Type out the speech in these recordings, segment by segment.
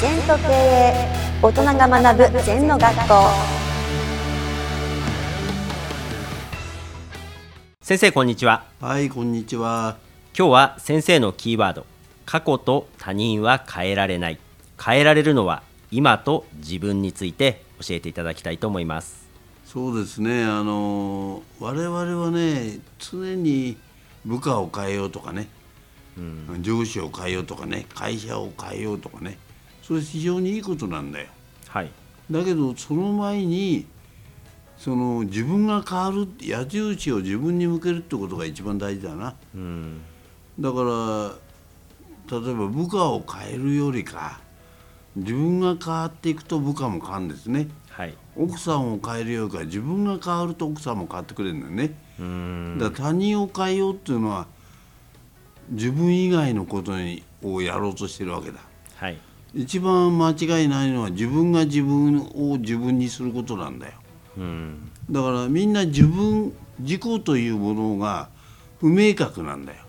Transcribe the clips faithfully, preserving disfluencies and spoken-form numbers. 禅と経営、大人が学ぶ禅の学校。先生こんにちは。はい、こんにちは。今日は先生のキーワード、過去と他人は変えられない、変えられるのは今と自分について教えていただきたいと思います。そうですね、あの我々はね、常に部下を変えようとかね、うん、上司を変えようとかね、会社を変えようとかね、それ非常にいいことなんだよ、はい、だけどその前にその自分が変わる、矢印を自分に向けるってことが一番大事だな、うん、だから例えば部下を変えるよりか自分が変わっていくと部下も変わるんですね、はい、奥さんを変えるよりか自分が変わると奥さんも変わってくれるんだよね。うん、だから他人を変えようっていうのは自分以外のことをやろうとしてるわけだ、はい、一番間違いないのは自分が自分を自分にすることなんだよ。うん、だからみんな自分自己というものが不明確なんだよ。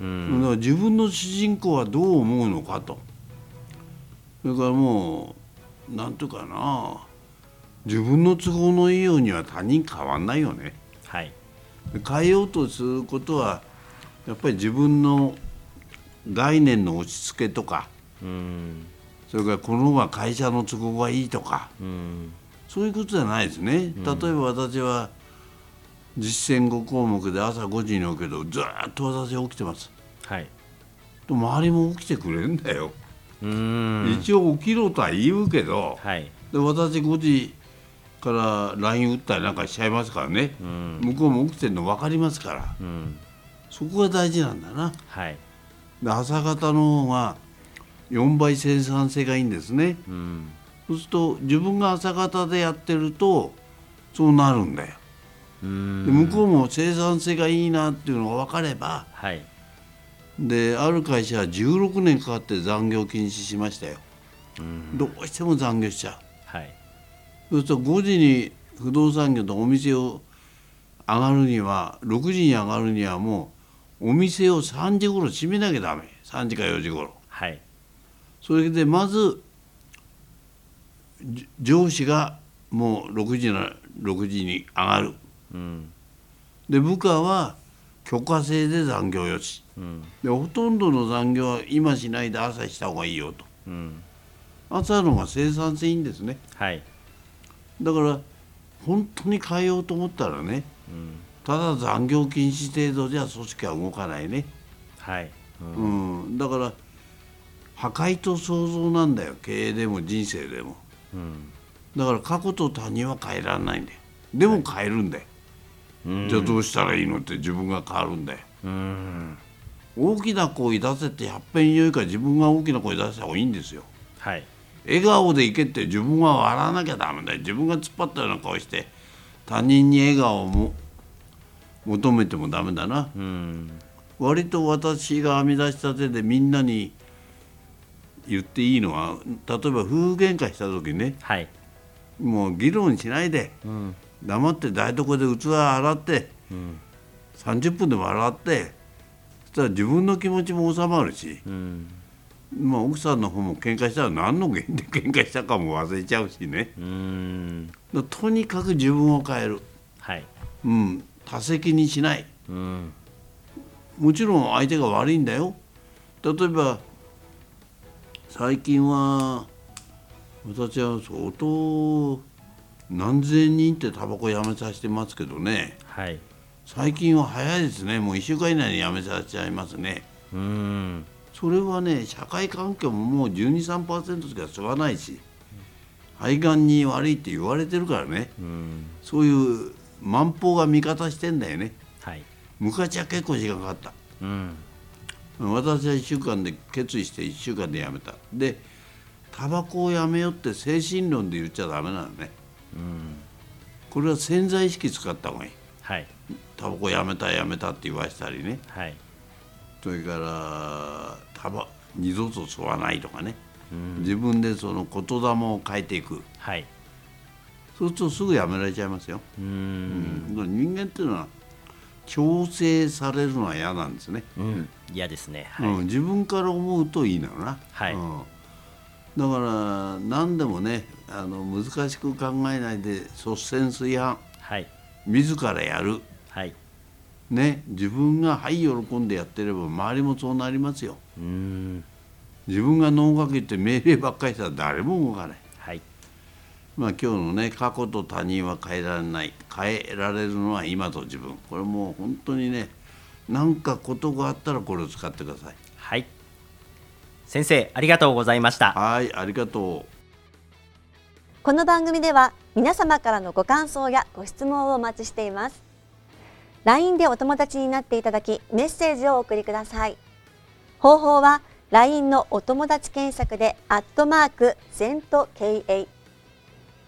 うん、だから自分の主人公はどう思うのかと、それからもうなんていうかな、自分の都合のいいようには他人変わんないよね、はい、変えようとすることはやっぱり自分の概念の押し付けとか、うん、それからこの方が会社の都合がいいとか、うん、そういうことじゃないですね、うん、例えば私は実践ごこうもくで朝ごじに起きるとずっと私起きてます、はい、と周りも起きてくれるんだよ。うーん、一応起きろとは言うけど、はい、で私ごじから ライン 打ったりなんかしちゃいますからね、うん、向こうも起きてるの分かりますから、うん、そこが大事なんだな、はい、で朝方の方がよんばい生産性がいいんですね、うん、そうすると自分が朝方でやってるとそうなるんだよ。うーん、で向こうも生産性がいいなっていうのが分かれば、はい、である会社はじゅうろくねんかかって残業禁止しましたよ。うん、どうしても残業しちゃう、はい、そうするとごじに不動産業とお店を上がるにはろくじに上がるにはもうお店をさんじ頃閉めなきゃダメ、さんじかよじ頃、はい、それでまず上司がもうろくじなろくじに上がる、うん、で部下は許可制で残業よし、うん、でほとんどの残業は今しないで朝した方がいいよと、うん、朝の方が生産性いいんですね、はい、だから本当に変えようと思ったらね、うん、ただ残業禁止程度じゃ組織は動かないね、はい、うんうん、だから破壊と創造なんだよ、経営でも人生でも、うん、だから過去と他人は変えられないんだよ。でも変えるんだよ、はい、じゃあどうしたらいいのって自分が変わるんだよ、うん、大きな声出せって百遍言うから自分が大きな声出した方がいいんですよ、はい、笑顔でいけって自分は笑わなきゃダメだよ。自分が突っ張ったような顔して他人に笑顔を求めてもダメだな、うん、割と私が編み出した手でみんなに言っていいのは、例えば夫婦喧嘩した時ね、はい、もう議論しないで、うん、黙って台所で器洗って、うん、さんじゅっぷんでも洗って、そしたら自分の気持ちも収まるし、うん、まあ、奥さんの方も喧嘩したら何の原因で喧嘩したかも忘れちゃうしね、うん、だとにかく自分を変える、はい、うん、多責にしない、うん、もちろん相手が悪いんだよ。例えば最近は私は相当何千人ってタバコやめさせてますけどね、はい、最近は早いですね、もういっしゅうかん以内にやめさせちゃいますね、うん、それはね、社会環境ももう じゅうにさんパーセント しか吸わないし、肺がんに悪いって言われてるからね、うん、そういう万法が味方してんだよね、はい、昔は結構時間かかった、うん、私はいっしゅうかんで決意していっしゅうかんでやめた。でタバコをやめようって精神論で言っちゃダメなのね、うん、これは潜在意識使った方がいい、はい、タバコやめたやめたって言わせたりね、はい、それからタバ二度と吸わないとかね、うん、自分でその言霊を変えていく、はい、そうするとすぐやめられちゃいますよ。うーん、うん、人間っていうのは強制されるのは嫌なんですね、うん、嫌ですね、はい、うん、自分から思うといいなのな、はい、うん、だから何でもね、あの難しく考えないで率先垂範、はい、自らやる、はいね、自分がはい喜んでやってれば周りもそうなりますよ。うーん、自分が脳掛けって命令ばっかりしたら誰も動かない、はい。まあ、今日のね、過去と他人は変えられない、変えられるのは今と自分、これもう本当にね、何かことがあったらこれを使ってください。はい、先生ありがとうございました。はい、ありがとう。この番組では皆様からのご感想やご質問をお待ちしています。 ライン でお友達になっていただき、メッセージをお送りください。方法は ライン のお友達検索でアットマーク ゼントケーエー